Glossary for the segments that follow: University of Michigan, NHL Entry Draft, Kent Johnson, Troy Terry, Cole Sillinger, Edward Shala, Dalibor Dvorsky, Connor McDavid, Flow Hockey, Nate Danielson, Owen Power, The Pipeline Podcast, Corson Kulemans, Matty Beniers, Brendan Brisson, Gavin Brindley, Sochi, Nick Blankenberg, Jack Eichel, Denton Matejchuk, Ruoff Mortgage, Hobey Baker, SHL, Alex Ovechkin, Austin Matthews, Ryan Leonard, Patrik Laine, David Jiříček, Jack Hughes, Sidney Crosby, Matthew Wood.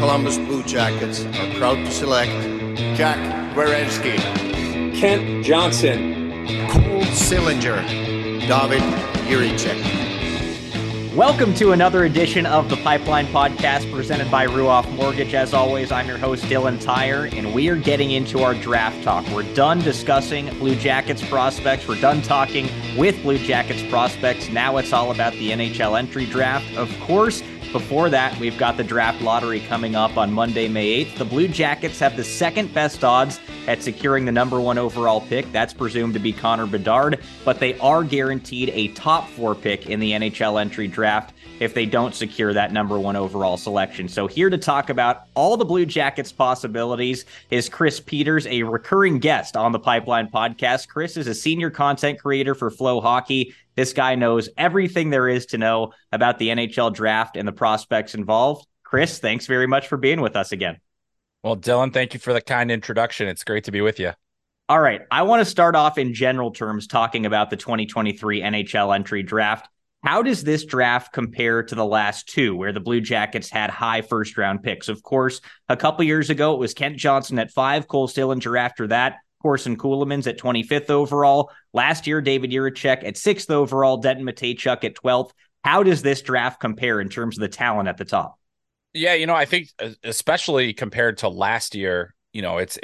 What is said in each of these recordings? Columbus Blue Jackets are proud to select Jack Werenski, Kent Johnson, Cole Sillinger, David Jiříček. Welcome to another edition of The Pipeline Podcast presented by Ruoff Mortgage. As always, I'm your host, Dylan Tyrer, and we are getting into our draft talk. We're done discussing Blue Jackets prospects. We're done talking with Blue Jackets prospects. Now it's all about the NHL Entry Draft, of course. Before that, we've got the draft lottery coming up on Monday, May 8th. The Blue Jackets have the second best odds at securing the number one overall pick. That's presumed to be Connor Bedard, but they are guaranteed a top four pick in the NHL Entry Draft if they don't secure that number one overall selection. So here to talk about all the Blue Jackets possibilities is Chris Peters, a recurring guest on the Pipeline Podcast. Chris is a senior content creator for Flow Hockey. This guy knows everything there is to know about the NHL draft and the prospects involved. Chris, thanks very much for being with us again. Well, Dylan, thank you for the kind introduction. It's great to be with you. All right. I want to start off in general terms talking about the 2023 NHL Entry Draft. How does this draft compare to the last two, where the Blue Jackets had high first-round picks? Of course, a couple years ago, it was Kent Johnson at 5, Cole Sillinger after that, Corson Kulemans at 25th overall. Last year, David Jiříček at 6th overall, Denton Matejchuk at 12th. How does this draft compare in terms of the talent at the top? Yeah, you know, I think especially compared to last year, you know, it's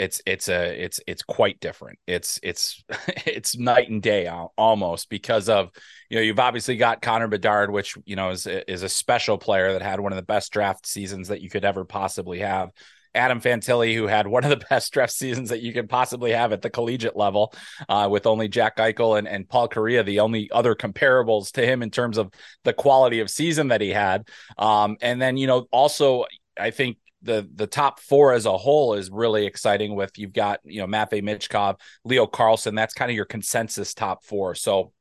quite different. It's night and day almost, because of, you know, you've obviously got Connor Bedard, which, you know, is a special player that had one of the best draft seasons that you could ever possibly have. Adam Fantilli, who had one of the best draft seasons that you could possibly have at the collegiate level, with only Jack Eichel and Paul Correa, the only other comparables to him in terms of the quality of season that he had. And then, you know, also, I think the top four as a whole is really exciting with, you've got, you know, Matvei Michkov, Leo Carlsson. That's kind of your consensus top four. So,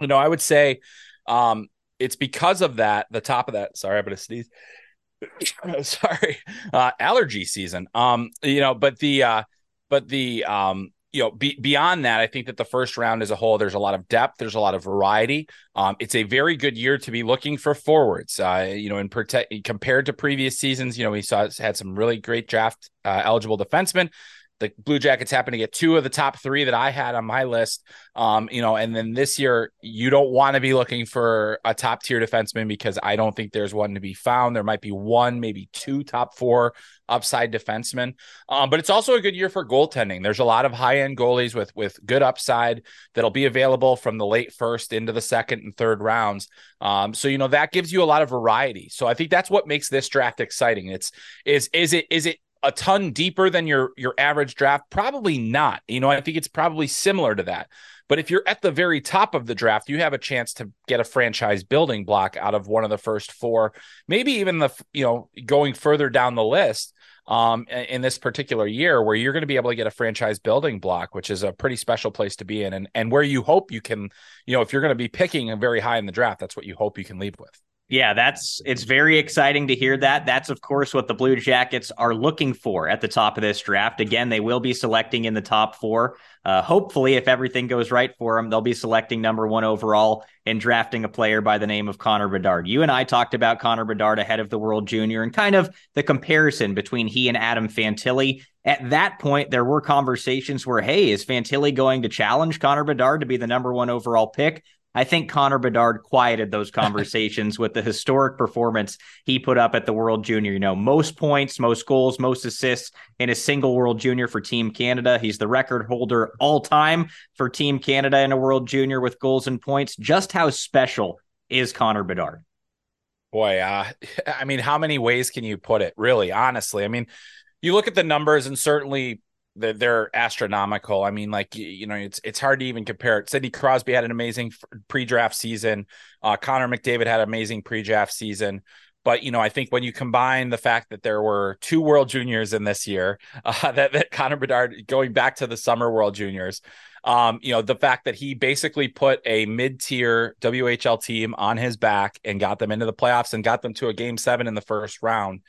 you know, I would say it's because of that, the top of that. Sorry, I'm going to sneeze. Sorry, allergy season. You know, but you know, beyond that, I think that the first round as a whole, there's a lot of depth, there's a lot of variety. It's a very good year to be looking for forwards. You know, compared to previous seasons, you know, we had some really great draft eligible defensemen. The Blue Jackets happen to get two of the top three that I had on my list. You know, and then this year, you don't want to be looking for a top tier defenseman, because I don't think there's one to be found. There might be one, maybe two top four upside defensemen. But it's also a good year for goaltending. There's a lot of high end goalies with good upside that'll be available from the late first into the second and third rounds. So, you know, that gives you a lot of variety. So I think that's what makes this draft exciting. Is it a ton deeper than your average draft? Probably not. You know, I think it's probably similar to that. But if you're at the very top of the draft, you have a chance to get a franchise building block out of one of the first four, maybe even the, you know, going further down the list in this particular year, where you're going to be able to get a franchise building block, which is a pretty special place to be in, and where you hope you can, you know, if you're going to be picking very high in the draft, that's what you hope you can leave with. Yeah, it's very exciting to hear that. That's, of course, what the Blue Jackets are looking for at the top of this draft. Again, they will be selecting in the top four. Hopefully, if everything goes right for them, they'll be selecting number one overall and drafting a player by the name of Connor Bedard. You and I talked about Connor Bedard ahead of the World Junior and kind of the comparison between he and Adam Fantilli. At that point, there were conversations where, hey, is Fantilli going to challenge Connor Bedard to be the number one overall pick? I think Connor Bedard quieted those conversations with the historic performance he put up at the World Junior. You know, most points, most goals, most assists in a single World Junior for Team Canada. He's the record holder all time for Team Canada in a World Junior with goals and points. Just how special is Connor Bedard? Boy, I mean, how many ways can you put it, really, honestly? I mean, you look at the numbers, and certainly they're astronomical. I mean, like, you know, it's hard to even compare it. Sidney Crosby had an amazing pre-draft season. Connor McDavid had an amazing pre-draft season. But, you know, I think when you combine the fact that there were two World Juniors in this year, that Connor Bedard, going back to the summer World Juniors, you know, the fact that he basically put a mid-tier WHL team on his back and got them into the playoffs and got them to a game 7 in the first round,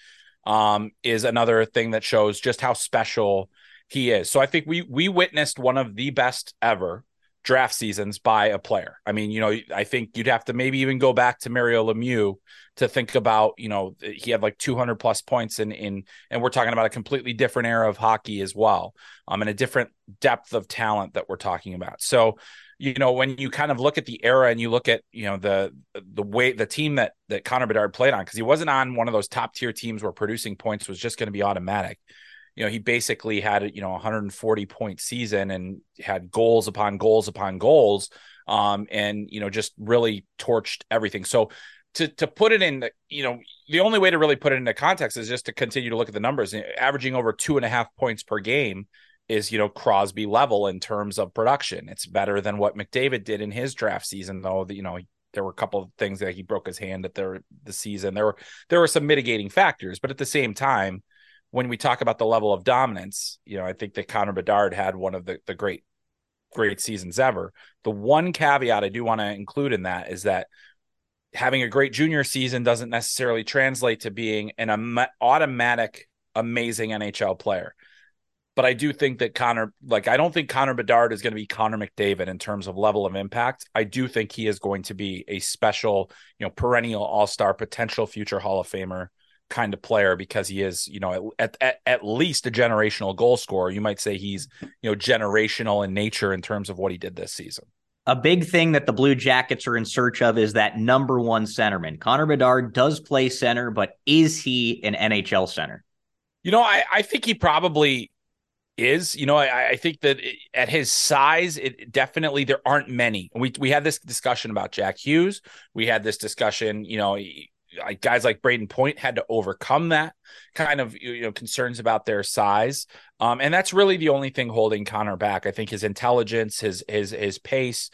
is another thing that shows just how special he is. So I think we witnessed one of the best ever draft seasons by a player. I mean, you know, I think you'd have to maybe even go back to Mario Lemieux to think about, you know, he had like 200 plus points and we're talking about a completely different era of hockey as well, and a different depth of talent that we're talking about. So, you know, when you kind of look at the era and you look at, you know, the way the team that Connor Bedard played on, because he wasn't on one of those top tier teams where producing points was just going to be automatic. You know, he basically had, you know, 140 point season and had goals upon goals upon goals, and, you know, just really torched everything. So to put it in, you know, the only way to really put it into context is just to continue to look at the numbers. Averaging over 2.5 points per game is, you know, Crosby level in terms of production. It's better than what McDavid did in his draft season, though, you know, there were a couple of things that he broke his hand at the season. There were some mitigating factors, but at the same time, when we talk about the level of dominance, you know, I think that Connor Bedard had one of the great seasons ever. The one caveat I do want to include in that is that having a great junior season doesn't necessarily translate to being an automatic amazing NHL player. But I do think that I don't think Connor Bedard is going to be Connor McDavid in terms of level of impact. I do think he is going to be a special, you know, perennial all-star, potential future Hall of Famer kind of player, because he is, you know, at least a generational goal scorer. You might say he's, you know, generational in nature in terms of what he did this season. A big thing that the Blue Jackets are in search of is that number one centerman. Connor Bedard does play center, but is he an NHL center? You know, I think he probably is. You know, I think that at his size, it definitely, there aren't many. We had this discussion about Jack Hughes. We had this discussion, you know, guys like Brayden Point had to overcome that kind of, you know, concerns about their size. And that's really the only thing holding Connor back. I think his intelligence, his pace,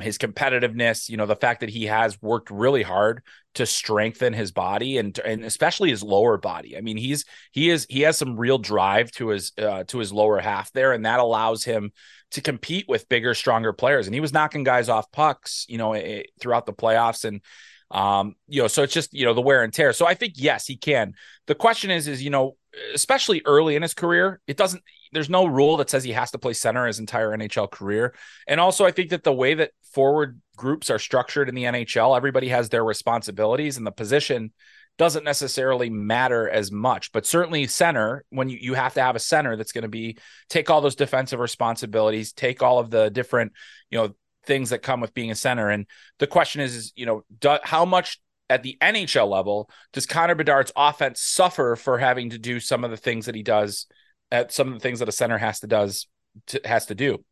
his competitiveness, you know, the fact that he has worked really hard to strengthen his body and especially his lower body. I mean, he has some real drive to his lower half there, and that allows him to compete with bigger, stronger players. And he was knocking guys off pucks, you know, throughout the playoffs, and you know, so it's just, you know, the wear and tear. So I think, yes, he can. The question is, you know, especially early in his career, there's no rule that says he has to play center his entire NHL career. And also I think that the way that forward groups are structured in the NHL, everybody has their responsibilities, and the position doesn't necessarily matter as much, but certainly center, when you have to have a center that's going to take all those defensive responsibilities, take all of the different, you know, things that come with being a center. And the question is, you know, how much at the NHL level does Connor Bedard's offense suffer for having to do some of the things that he does at some of the things that a center has to do?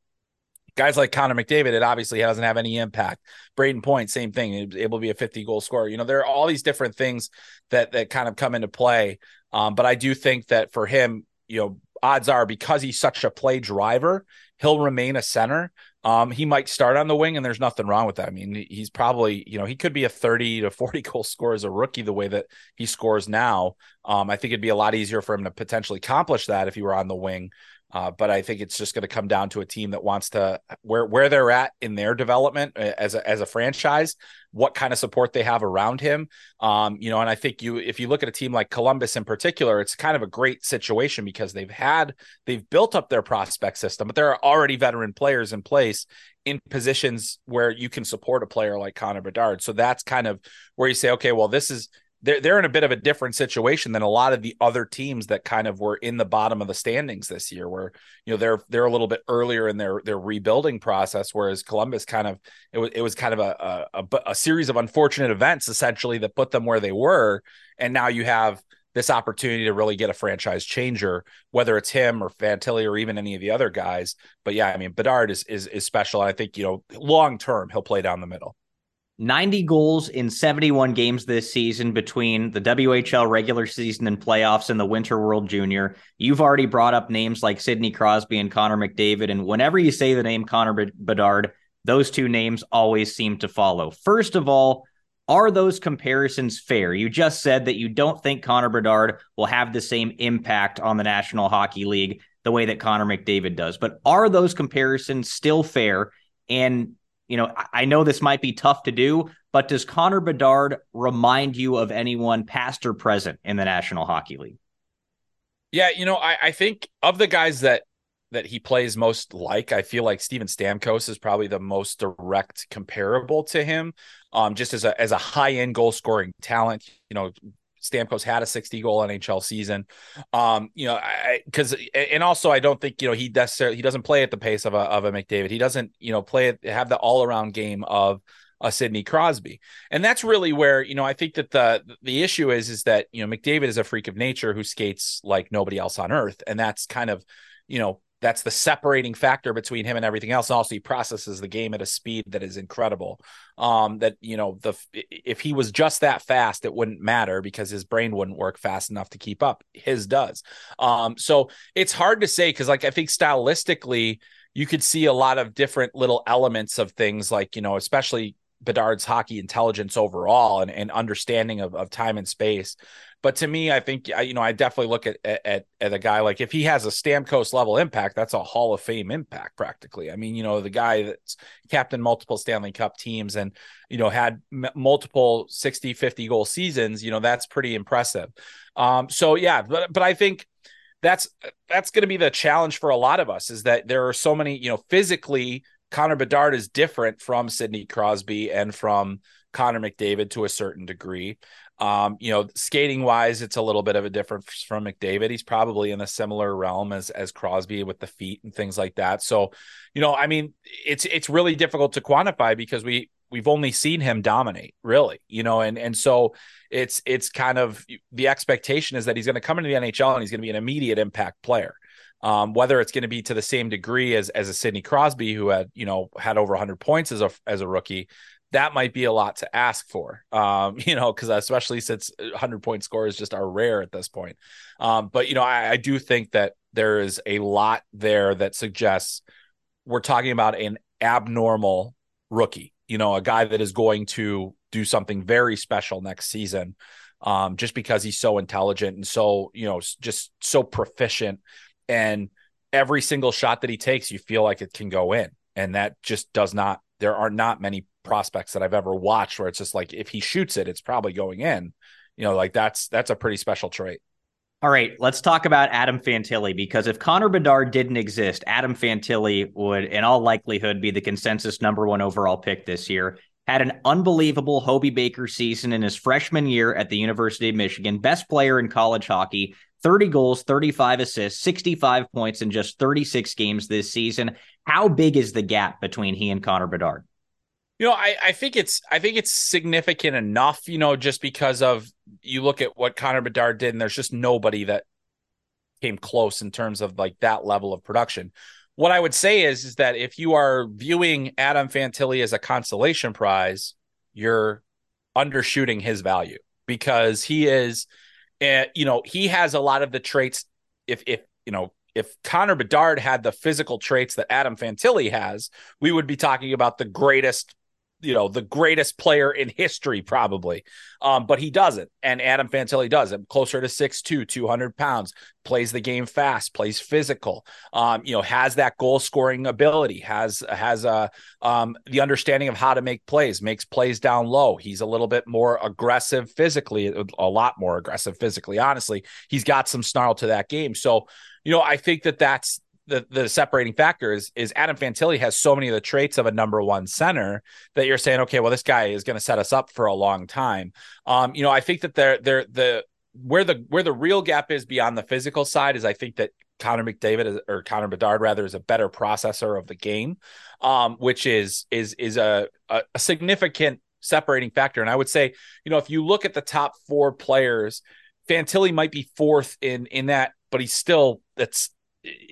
Guys like Connor McDavid, it obviously doesn't have any impact. Brayden Point, same thing. He was able to be a 50-goal scorer. You know, there are all these different things that kind of come into play. But I do think that for him, you know, odds are, because he's such a play driver, he'll remain a center. He might start on the wing, and there's nothing wrong with that. I mean, he's probably, you know, he could be a 30 to 40 goal scorer as a rookie the way that he scores now. I think it'd be a lot easier for him to potentially accomplish that if he were on the wing. But I think it's just going to come down to a team that wants to where they're at in their development as a franchise, what kind of support they have around him. You know, and I think if you look at a team like Columbus in particular, it's kind of a great situation because they've built up their prospect system, but there are already veteran players in place in positions where you can support a player like Connor Bedard. So that's kind of where you say, okay, well, this is, they're in a bit of a different situation than a lot of the other teams that kind of were in the bottom of the standings this year, where, you know, they're a little bit earlier in their rebuilding process. Whereas Columbus kind of, it was kind of a series of unfortunate events essentially that put them where they were. And now you have this opportunity to really get a franchise changer, whether it's him or Fantilli or even any of the other guys. But yeah, I mean, Bedard is special. And I think, you know, long-term, he'll play down the middle. 90 goals in 71 games this season between the WHL regular season and playoffs and the Winter World Junior. You've already brought up names like Sidney Crosby and Connor McDavid, and whenever you say the name Connor Bedard, those two names always seem to follow. First of all, are those comparisons fair? You just said that you don't think Connor Bedard will have the same impact on the National Hockey League the way that Connor McDavid does, but are those comparisons still fair? And, you know, I know this might be tough to do, but does Connor Bedard remind you of anyone past or present in the National Hockey League? Yeah, you know, I think of the guys that that he plays most like. I feel like Steven Stamkos is probably the most direct comparable to him, just as a high-end goal-scoring talent. You know, Stamkos had a 60-goal NHL season, I don't think, you know, he doesn't play at the pace of a McDavid. He doesn't, you know, have the all-around game of a Sidney Crosby. And that's really where, you know, I think that the issue is that, you know, McDavid is a freak of nature who skates like nobody else on earth. And that's kind of, you know, that's the separating factor between him and everything else. And also he processes the game at a speed that is incredible. That, you know, if he was just that fast, it wouldn't matter because his brain wouldn't work fast enough to keep up. His does. So it's hard to say, because like, I think stylistically you could see a lot of different little elements of things, like, you know, especially Bedard's hockey intelligence overall and understanding of time and space. But to me, I think, you know, I definitely look at a guy like, if he has a Stamkos level impact, that's a Hall of Fame impact practically. I mean, you know, the guy that's captained multiple Stanley Cup teams and, you know, had multiple 60, 50 goal seasons, you know, that's pretty impressive. So yeah, but I think that's going to be the challenge for a lot of us, is that there are so many, you know, physically, Connor Bedard is different from Sidney Crosby and from Connor McDavid to a certain degree. You know, skating wise, it's a little bit of a difference from McDavid. He's probably in a similar realm as Crosby with the feet and things like that. So, you know, I mean, it's really difficult to quantify because we've only seen him dominate, really, you know, and so it's kind of the expectation is that he's going to come into the NHL and he's going to be an immediate impact player. Whether it's going to be to the same degree as a Sidney Crosby, who had, you know, had over 100 points as a rookie, that might be a lot to ask for, you know, because especially since 100-point scorers just are rare at this point. But, you know, I do think that there is a lot there that suggests we're talking about an abnormal rookie, you know, a guy that is going to do something very special next season, just because he's so intelligent and so, you know, just so proficient. And every single shot that he takes, you feel like it can go in. And that just does not, there are not many prospects that I've ever watched where it's just like, if he shoots it, it's probably going in, you know, like that's a pretty special trait. All right, let's talk about Adam Fantilli, because if Connor Bedard didn't exist, Adam Fantilli would in all likelihood be the consensus #1 overall pick this year. Had an unbelievable Hobey Baker season in his freshman year at the University of Michigan, best player in college hockey, 30 goals, 35 assists, 65 points in just 36 games this season. How big is the gap between he and Connor Bedard? You know, I think it's significant enough, you know, just because of you look at what Connor Bedard did and there's just nobody that came close in terms of like that level of production. What I would say is that if you are viewing Adam Fantilli as a consolation prize, you're undershooting his value, because he is, you know, he has a lot of the traits. If Connor Bedard had the physical traits that Adam Fantilli has, we would be talking about the greatest, you know, the greatest player in history, probably. But he doesn't. And Adam Fantilli doesn't. Closer to 6'2", 200 pounds, plays the game fast, plays physical, you know, has that goal scoring ability, has the understanding of how to make plays, makes plays down low. He's a little bit more aggressive physically, a lot more aggressive physically. Honestly, he's got some snarl to that game. So, you know, I think that that's the separating factor is Adam Fantilli has so many of the traits of a #1 center that you're saying, okay, well, this guy is going to set us up for a long time. You know, I think that where the real gap is beyond the physical side is I think that Connor Bedard rather is a better processor of the game, which is a significant separating factor. And I would say, you know, if you look at the top four players, Fantilli might be fourth in that, but he's still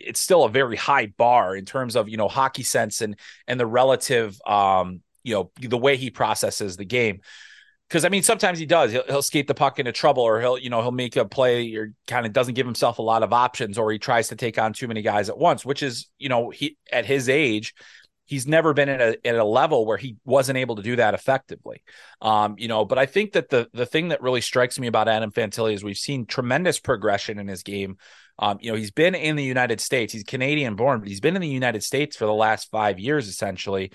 it's still a very high bar in terms of, you know, hockey sense and the relative, you know, the way he processes the game. Because I mean, sometimes he does, he'll skate the puck into trouble, or he'll make a play or kind of doesn't give himself a lot of options, or he tries to take on too many guys at once, which is, you know, he at his age, he's never been at a level where he wasn't able to do that effectively. You know, but I think that the thing that really strikes me about Adam Fantilli is we've seen tremendous progression in his game. You know, he's been in the United States. He's Canadian born, but he's been in the United States for the last 5 years, essentially.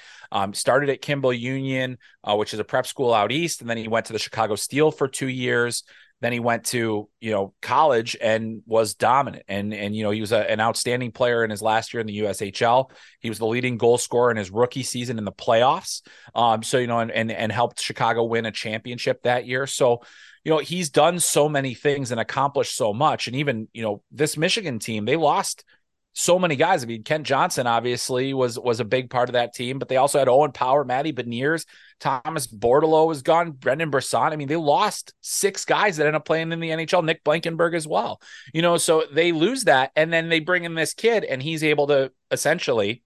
Started at Kimball Union, which is a prep school out east. And then he went to the Chicago Steel for 2 years. Then he went to, you know, college and was dominant. And you know, he was an outstanding player in his last year in the USHL. He was the leading goal scorer in his rookie season in the playoffs. So, you know, and helped Chicago win a championship that year. So, you know, he's done so many things and accomplished so much. And even, you know, this Michigan team, they lost so many guys. I mean, Kent Johnson obviously was a big part of that team, but they also had Owen Power, Matty Beniers, Thomas Bordelot was gone, Brendan Brisson. I mean, they lost six guys that ended up playing in the NHL, Nick Blankenberg as well. You know, so they lose that, and then they bring in this kid, and he's able to essentially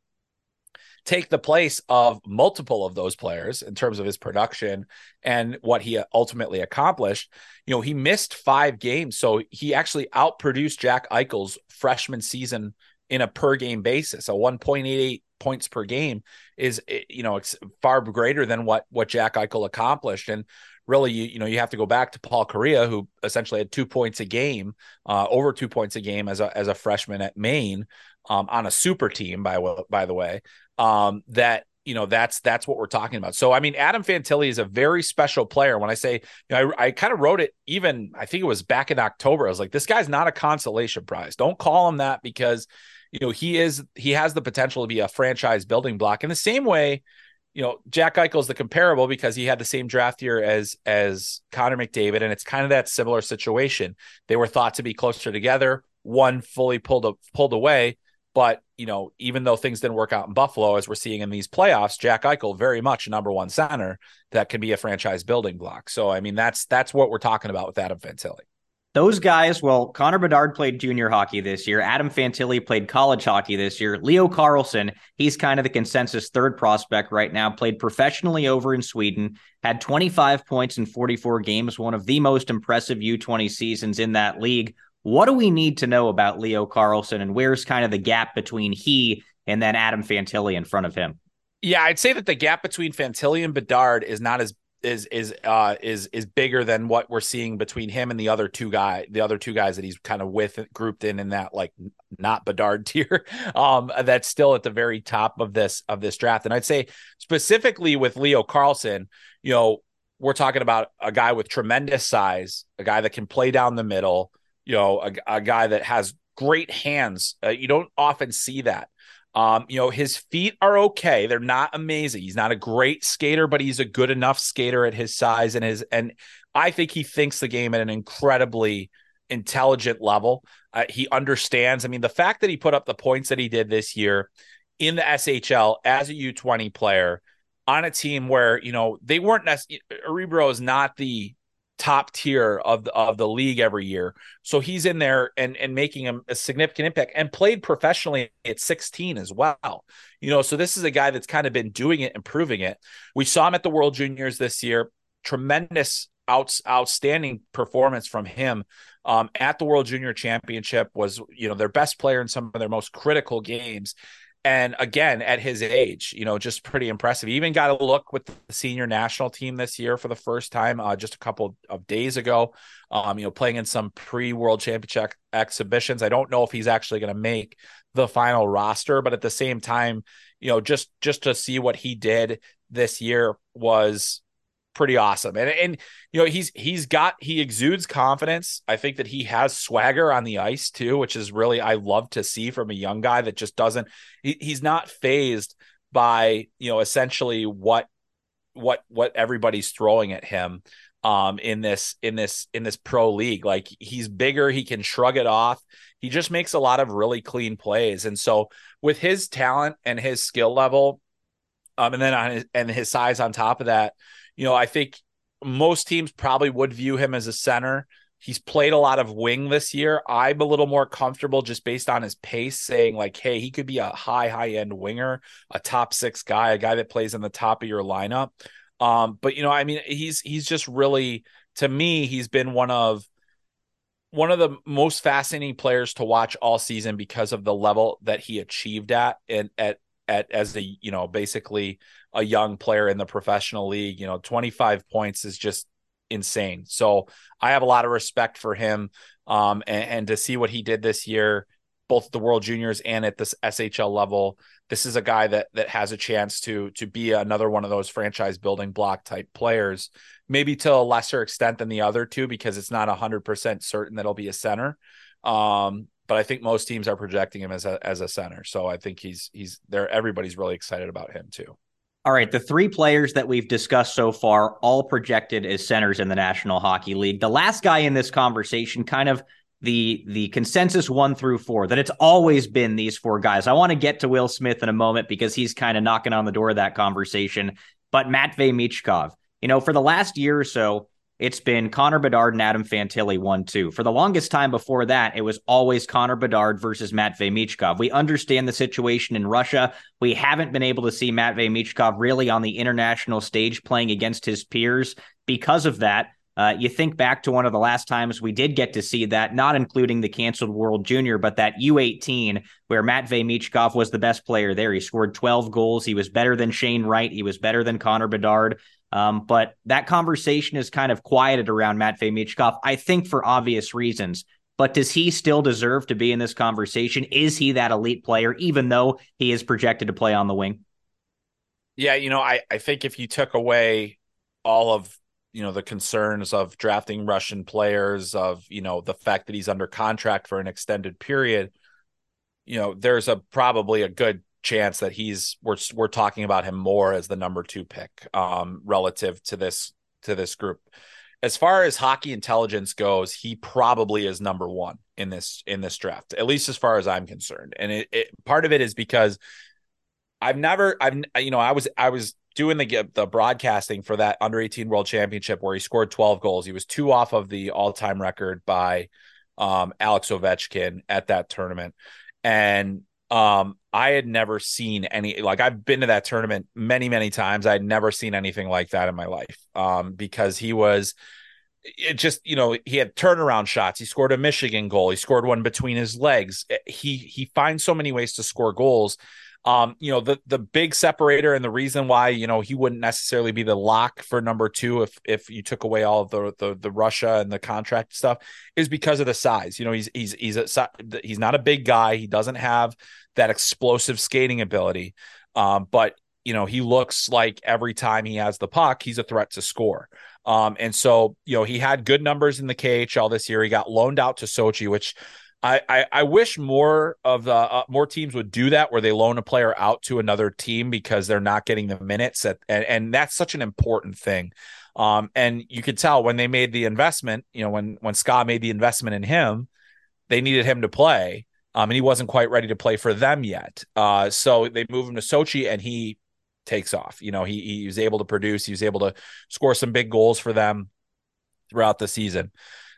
take the place of multiple of those players in terms of his production and what he ultimately accomplished. You know, he missed 5 games, so he actually outproduced Jack Eichel's freshman season in a per game basis. A 1.88 points per game is, you know, it's far greater than what Jack Eichel accomplished. And really, you know, you have to go back to Paul Correa, who essentially had 2 points a game, over 2 points a game as a freshman at Maine, on a super team, by the way, that, you know, that's what we're talking about. So, I mean, Adam Fantilli is a very special player. When I say, you know, I kind of wrote it, even, I think it was back in October, I was like, this guy's not a consolation prize. Don't call him that, because, you know, he has the potential to be a franchise building block in the same way. You know, Jack Eichel is the comparable because he had the same draft year as Connor McDavid. And it's kind of that similar situation. They were thought to be closer together. One fully pulled away. But, you know, even though things didn't work out in Buffalo, as we're seeing in these playoffs, Jack Eichel, very much a number one center that can be a franchise building block. So, I mean, that's what we're talking about with Adam Fantilli. Those guys, well, Connor Bedard played junior hockey this year. Adam Fantilli played college hockey this year. Leo Carlsson, he's kind of the consensus third prospect right now, played professionally over in Sweden, had 25 points in 44 games, one of the most impressive U20 seasons in that league. What do we need to know about Leo Carlsson, and where's kind of the gap between he and then Adam Fantilli in front of him? Yeah, I'd say that the gap between Fantilli and Bedard is not as is bigger than what we're seeing between him and the other two guys that he's kind of with grouped in that, like, not Bedard tier, that's still at the very top of this draft. And I'd say specifically with Leo Carlsson, you know, we're talking about a guy with tremendous size, a guy that can play down the middle. You know, a guy that has great hands. You don't often see that. You know, his feet are okay. They're not amazing. He's not a great skater, but he's a good enough skater at his size. And I think he thinks the game at an incredibly intelligent level. He understands. I mean, the fact that he put up the points that he did this year in the SHL as a U20 player on a team where, you know, they weren't necessarily, Orebro is not the top tier of the league every year. So he's in there and making a significant impact, and played professionally at 16 as well. You know, so this is a guy that's kind of been doing it and proving it. We saw him at the World Juniors this year. Tremendous outstanding performance from him at the World Junior Championship. Was, you know, their best player in some of their most critical games. And again, at his age, you know, just pretty impressive. He even got a look with the senior national team this year for the first time, just a couple of days ago, you know, playing in some pre-World Championship exhibitions. I don't know if he's actually going to make the final roster, but at the same time, you know, just to see what he did this year was pretty awesome. And you know, he exudes confidence. I think that he has swagger on the ice too, which is really, I love to see from a young guy that just doesn't, he's not fazed by, you know, essentially what everybody's throwing at him in this pro league. Like, he's bigger, he can shrug it off. He just makes a lot of really clean plays. And so with his talent and his skill level, and then his size on top of that, you know, I think most teams probably would view him as a center. He's played a lot of wing this year. I'm a little more comfortable just based on his pace saying, like, hey, he could be a high-end winger, a top 6 guy, a guy that plays in the top of your lineup. But, you know, I mean, he's just really, to me, he's been one of the most fascinating players to watch all season because of the level that he achieved at and at as a, you know, basically a young player in the professional league. You know, 25 points is just insane. So I have a lot of respect for him, and to see what he did this year, both at the World Juniors and at this SHL level. This is a guy that has a chance to be another one of those franchise building block type players, maybe to a lesser extent than the other two, because it's not 100% certain that he'll be a center. But I think most teams are projecting him as a center. So I think he's there. Everybody's really excited about him too. All right, the three players that we've discussed so far, all projected as centers in the National Hockey League. The last guy in this conversation, kind of the consensus 1 through 4, that it's always been these four guys. I want to get to Will Smith in a moment because he's kind of knocking on the door of that conversation. But Matvei Michkov, for the last year or so, it's been Connor Bedard and Adam Fantilli 1-2. For the longest time before that, it was always Connor Bedard versus Matvei Michkov. We understand the situation in Russia. We haven't been able to see Matvei Michkov really on the international stage playing against his peers because of that. You think back to one of the last times we did get to see that, not including the canceled World Junior, but that U18 where Matvei Michkov was the best player there. He scored 12 goals. He was better than Shane Wright. He was better than Connor Bedard. But that conversation is kind of quieted around Matvei Michkov, I think for obvious reasons. But does he still deserve to be in this conversation? Is he that elite player, even though he is projected to play on the wing? Yeah, I think if you took away all of, the concerns of drafting Russian players, of, the fact that he's under contract for an extended period, there's probably a good chance that we're talking about him more as the number 2 pick relative to this group. As far as hockey intelligence goes, he probably is number 1 in this draft, at least as far as I'm concerned. And it part of it is because I was doing the broadcasting for that under 18 World Championship where he scored 12 goals. He was 2 off of the all-time record by Alex Ovechkin at that tournament. And I had never seen I've been to that tournament many, many times. I had never seen anything like that in my life because he had turnaround shots. He scored a Michigan goal. He scored one between his legs. He finds so many ways to score goals. The big separator and the reason why, he wouldn't necessarily be the lock for number 2 if you took away all of the Russia and the contract stuff is because of the size. He's not a big guy. He doesn't have that explosive skating ability. But he looks like every time he has the puck, he's a threat to score. And so, he had good numbers in the KHL this year. He got loaned out to Sochi, which I wish more of more teams would do that, where they loan a player out to another team because they're not getting the minutes and that's such an important thing. And you could tell when they made the investment, when Scott made the investment in him, they needed him to play. And he wasn't quite ready to play for them yet. So they moved him to Sochi and he takes off. He was able to produce. He was able to score some big goals for them throughout the season.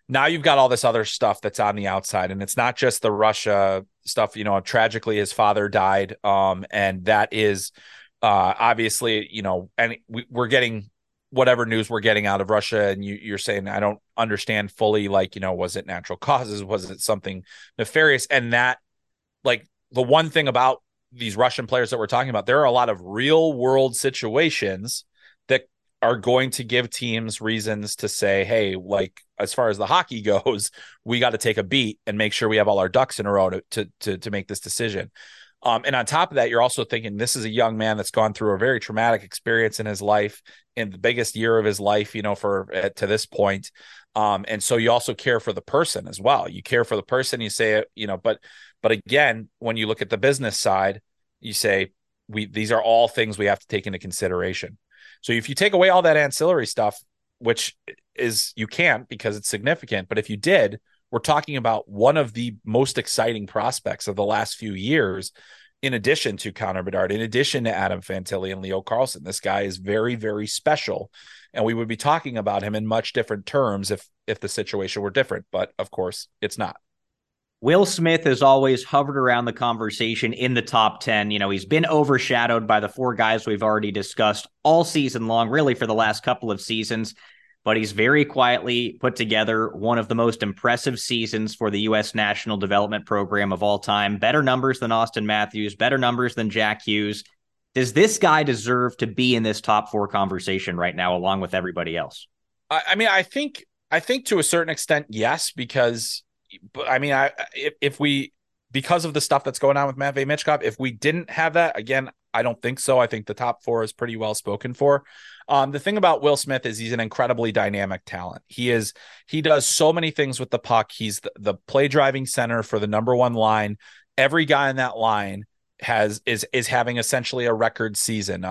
Now you've got all this other stuff that's on the outside, and it's not just the Russia stuff. Tragically, his father died, and that is obviously, and we're getting whatever news we're getting out of Russia, and you're saying, I don't understand fully, was it natural causes? Was it something nefarious? And that, the one thing about these Russian players that we're talking about, there are a lot of real-world situations are going to give teams reasons to say, hey, as far as the hockey goes, we got to take a beat and make sure we have all our ducks in a row to make this decision. And on top of that, you're also thinking this is a young man that's gone through a very traumatic experience in his life, in the biggest year of his life, to this point. And so you also care for the person as well. You care for the person, you say, but again, when you look at the business side, you say, these are all things we have to take into consideration. So if you take away all that ancillary stuff, which is you can't because it's significant, but if you did, we're talking about one of the most exciting prospects of the last few years, in addition to Connor Bedard, in addition to Adam Fantilli and Leo Carlsson. This guy is very, very special, and we would be talking about him in much different terms if the situation were different, but of course it's not. Will Smith has always hovered around the conversation in the top 10. He's been overshadowed by the four guys we've already discussed all season long, really for the last couple of seasons, but he's very quietly put together one of the most impressive seasons for the U.S. National Development Program of all time. Better numbers than Austin Matthews, better numbers than Jack Hughes. Does this guy deserve to be in this top 4 conversation right now, along with everybody else? I think to a certain extent, yes, because... But I mean, I if we because of the stuff that's going on with Matvei Michkov. If we didn't have that, again, I don't think so. I think the top four is pretty well spoken for. The thing about Will Smith is he's an incredibly dynamic talent. He does so many things with the puck. He's the play driving center for the number one line. Every guy in that line is having essentially a record season.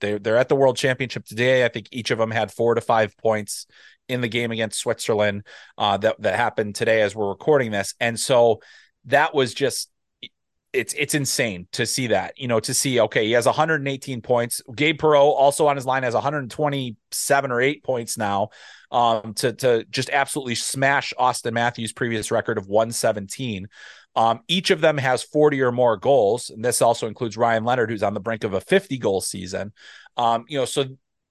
They're at the World Championship today. I think each of them had 4 to 5 points in the game against Switzerland that happened today as we're recording this. And so that was just, it's insane to see that, to see, okay, he has 118 points. Gabe Perreault also on his line has 127 or 8 points now, to just absolutely smash Austin Matthews' previous record of 117. Each of them has 40 or more goals. And this also includes Ryan Leonard, who's on the brink of a 50 goal season. So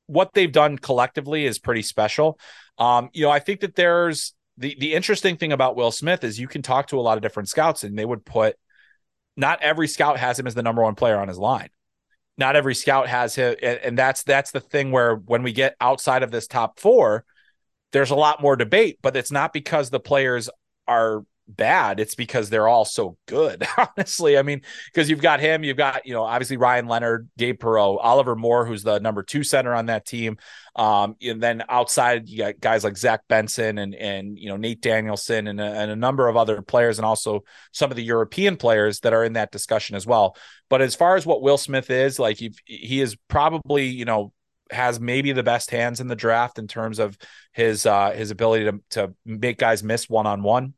what they've done collectively is pretty special. I think that there's the interesting thing about Will Smith is you can talk to a lot of different scouts and they would put, not every scout has him as the number one player on his line. Not every scout has him. And that's the thing where when we get outside of this top four, there's a lot more debate, but it's not because the players are bad. It's because they're all so good, honestly. I mean, because you've got him, you've got, obviously Ryan Leonard, Gabe Perreault, Oliver Moore, who's the number two center on that team. And then outside, you got guys like Zach Benson and Nate Danielson and a number of other players, and also some of the European players that are in that discussion as well. But as far as what Will Smith is, like, he is probably, has maybe the best hands in the draft in terms of his ability to make guys miss one-on-one.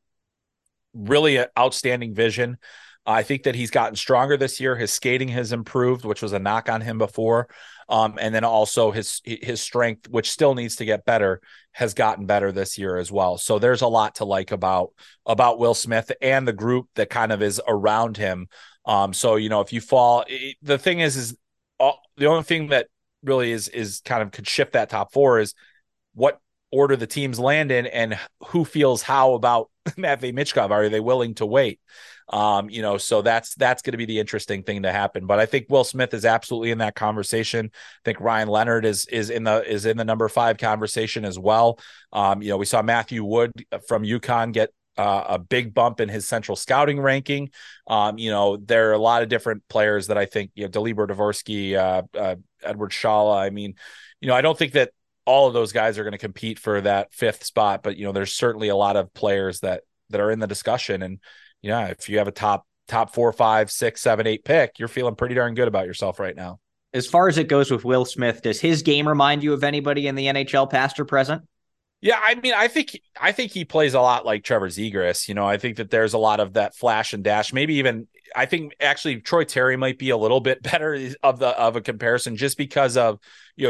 Really an outstanding vision. I think that he's gotten stronger this year. His skating has improved, which was a knock on him before. And then also his strength, which still needs to get better, has gotten better this year as well. So there's a lot to like about Will Smith and the group that kind of is around him. If you fall, the thing is the only thing that really is kind of could shift that top four is what order the teams land in and who feels how about Matvei Michkov. Are they willing to wait? So that's going to be the interesting thing to happen. But I think Will Smith is absolutely in that conversation. I think Ryan Leonard is in the number five conversation as well. We saw Matthew Wood from UConn get a big bump in his central scouting ranking. There are a lot of different players that I think, Dalibor Dvorsky, Edward Shala. I mean, I don't think that all of those guys are going to compete for that fifth spot, but there's certainly a lot of players that are in the discussion. And if you have a top 4, 5, 6, 7, 8 pick, you're feeling pretty darn good about yourself right now. As far as it goes with Will Smith, does his game remind you of anybody in the NHL past or present? Yeah. I mean, I think he plays a lot like Trevor Zegras. I think that there's a lot of that flash and dash, maybe even, I think actually Troy Terry might be a little bit better of a comparison just because of,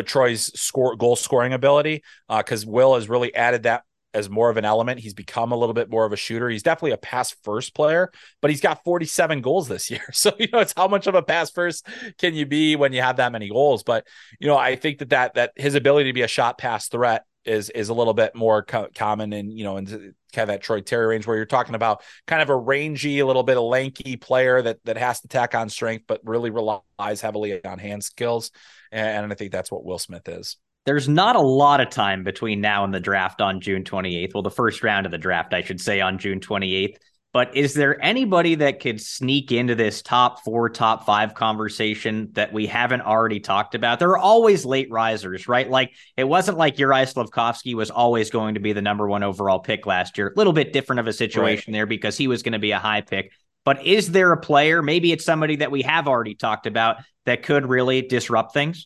Troy's goal scoring ability. Cause Will has really added that as more of an element. He's become a little bit more of a shooter. He's definitely a pass first player, but he's got 47 goals this year. So, it's how much of a pass first can you be when you have that many goals? But, I think that his ability to be a shot pass threat is a little bit more common in, in kind of that Troy Terry range where you're talking about kind of a rangy, a little bit of lanky player that has to tack on strength, but really relies heavily on hand skills. And I think that's what Will Smith is. There's not a lot of time between now and the draft on June 28th. Well, the first round of the draft, I should say, on June 28th. But is there anybody that could sneak into this top four, top five conversation that we haven't already talked about? There are always late risers, right? Like, it wasn't like Juraj Slafkovský was always going to be the number one overall pick last year. A little bit different of a situation there because he was going to be a high pick. But is there a player, maybe it's somebody that we have already talked about, that could really disrupt things?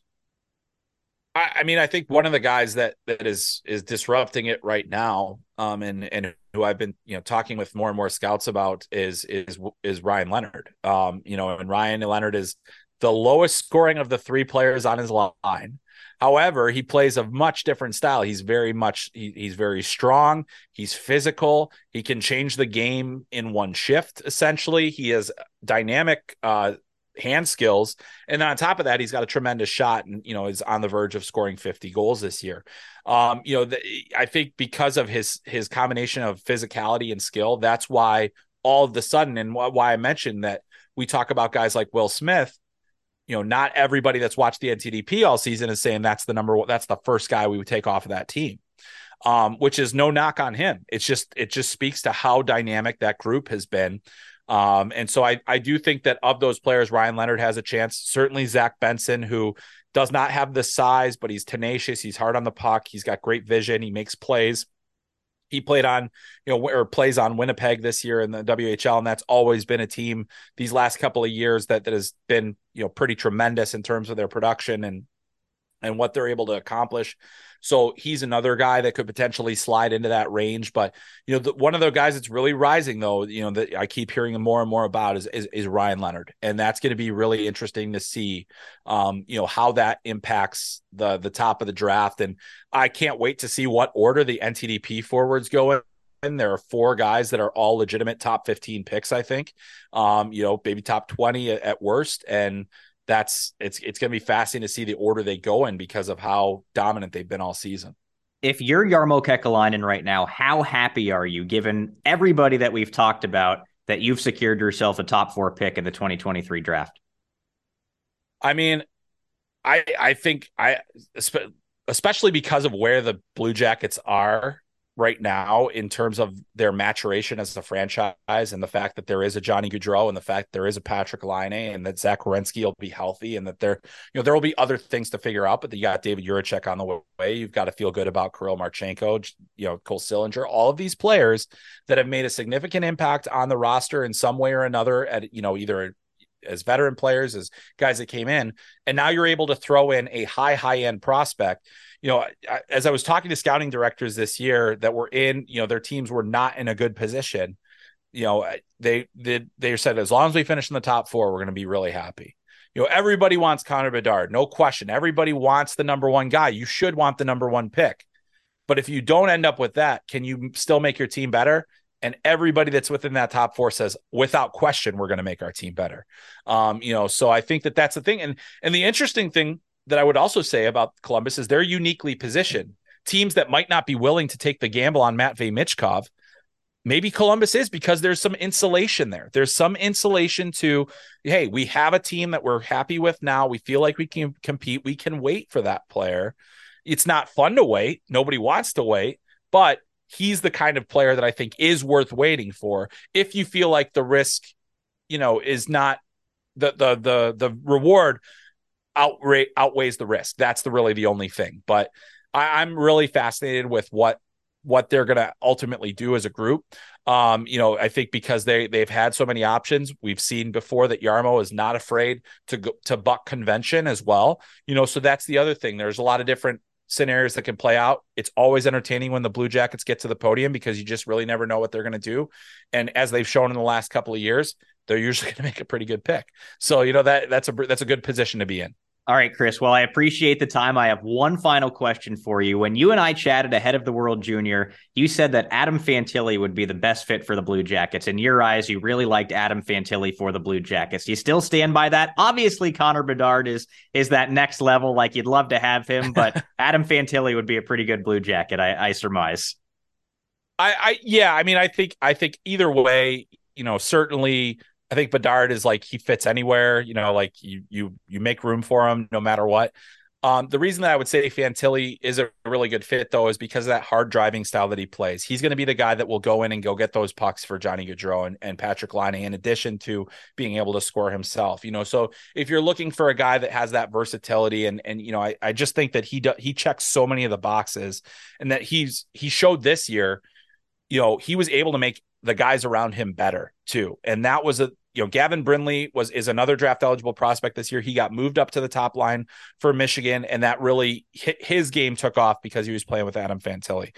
I mean, I think one of the guys that is disrupting it right now, and who I've been, talking with more and more scouts about is Ryan Leonard. And Ryan Leonard is the lowest scoring of the three players on his line. However, he plays a much different style. He's very much, he's very strong. He's physical. He can change the game in one shift. Essentially, he is dynamic, hand skills, and then on top of that he's got a tremendous shot, and is on the verge of scoring 50 goals this year. I think because of his combination of physicality and skill, that's why all of a sudden, and why I mentioned that we talk about guys like Will Smith, not everybody that's watched the NTDP all season is saying that's the number one, that's the first guy we would take off of that team, which is no knock on him. It just speaks to how dynamic that group has been And so I do think that of those players, Ryan Leonard has a chance. Certainly Zach Benson, who does not have the size, but he's tenacious. He's hard on the puck. He's got great vision. He makes plays. He played on, plays on Winnipeg this year in the WHL, and that's always been a team these last couple of years that has been, pretty tremendous in terms of their production and what they're able to accomplish. So he's another guy that could potentially slide into that range. But, one of the guys that's really rising, though, that I keep hearing more and more about is Ryan Leonard. And that's going to be really interesting to see, how that impacts the top of the draft. And I can't wait to see what order the NTDP forwards go in. There are four guys that are all legitimate top 15 picks, I think, maybe top 20 at worst. And it's going to be fascinating to see the order they go in because of how dominant they've been all season. If you're Jarmo Kekalainen right now, how happy are you, given everybody that we've talked about, that you've secured yourself a top four pick in the 2023 draft? I mean, I think especially because of where the Blue Jackets are right now in terms of their maturation as a franchise, and the fact that there is a Johnny Gaudreau, and the fact there is a Patrik Laine, and that Zach Werenski will be healthy, and that there will be other things to figure out, but you got David Jiříček on the way. You've got to feel good about Kirill Marchenko, Cole Sillinger, all of these players that have made a significant impact on the roster in some way or another at, either as veteran players, as guys that came in, and now you're able to throw in a high-end prospect. As I was talking to scouting directors this year that were in, their teams were not in a good position. They said, as long as we finish in the top four, we're going to be really happy. Everybody wants Connor Bedard, no question. Everybody wants the number one guy. You should want the number one pick. But if you don't end up with that, can you still make your team better? And everybody that's within that top four says, without question, we're going to make our team better. So I think that that's the thing. And the interesting thing that I would also say about Columbus is they're uniquely positioned. Teams that might not be willing to take the gamble on Matvei Michkov, maybe Columbus is, because there's some insulation there. There's some insulation to, hey, we have a team that we're happy with now. We feel like we can compete. We can wait for that player. It's not fun to wait. Nobody wants to wait, but he's the kind of player that I think is worth waiting for. If you feel like the risk, is not the reward outweighs the risk. That's really the only thing. But I'm really fascinated with what they're going to ultimately do as a group. I think because they've had so many options. We've seen before that Jarmo is not afraid to go to buck convention as well. So that's the other thing. There's a lot of different scenarios that can play out. It's always entertaining when the Blue Jackets get to the podium, because you just really never know what they're going to do. And as they've shown in the last couple of years, they're usually going to make a pretty good pick. So, that's a good position to be in. All right, Chris. Well, I appreciate the time. I have one final question for you. When you and I chatted ahead of the World Junior, you said that Adam Fantilli would be the best fit for the Blue Jackets. In your eyes, you really liked Adam Fantilli for the Blue Jackets. Do you still stand by that? Obviously, Connor Bedard is that next level. Like, you'd love to have him, but Adam Fantilli would be a pretty good Blue Jacket, I surmise. I think either way, certainly. I think Bedard is like, he fits anywhere, you make room for him no matter what. The reason that I would say Fantilli is a really good fit, though, is because of that hard driving style that he plays. He's going to be the guy that will go in and go get those pucks for Johnny Gaudreau and Patrik Laine, in addition to being able to score himself. So if you're looking for a guy that has that versatility, I just think that he checks so many of the boxes, and that he showed this year, he was able to make the guys around him better too. And that was Gavin Brindley is another draft eligible prospect this year. He got moved up to the top line for Michigan, and that really his game took off because he was playing with Adam Fantilli.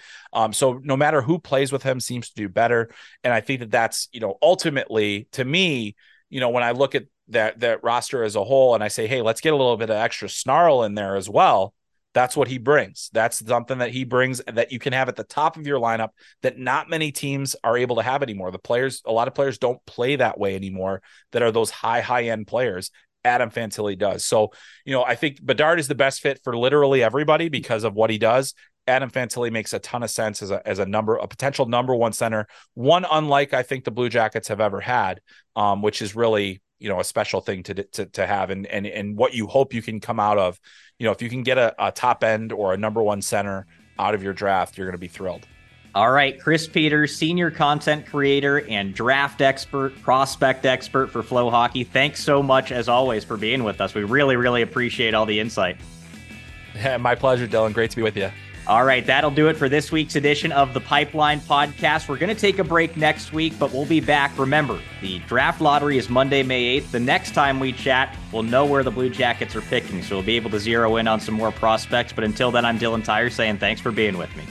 So no matter who plays with him, seems to do better. And I think that that's, ultimately to me, when I look at that roster as a whole and I say, hey, let's get a little bit of extra snarl in there as well. That's what he brings. That's something that he brings that you can have at the top of your lineup that not many teams are able to have anymore. A lot of players don't play that way anymore, that are those high-end players. Adam Fantilli does. So, I think Bedard is the best fit for literally everybody because of what he does. Adam Fantilli makes a ton of sense as a potential number one center, one unlike I think the Blue Jackets have ever had, which is really, a special thing to have and what you hope you can come out of. If you can get a top end or a number one center out of your draft, you're going to be thrilled. All right, Chris Peters, senior content creator and draft expert, prospect expert for Flow Hockey. Thanks so much, as always, for being with us. We really, really appreciate all the insight. Yeah, my pleasure, Dylan. Great to be with you. All right, that'll do it for this week's edition of the Pipeline Podcast. We're going to take a break next week, but we'll be back. Remember, the draft lottery is Monday, May 8th. The next time we chat, we'll know where the Blue Jackets are picking, so we'll be able to zero in on some more prospects. But until then, I'm Dylan Tyrer saying thanks for being with me.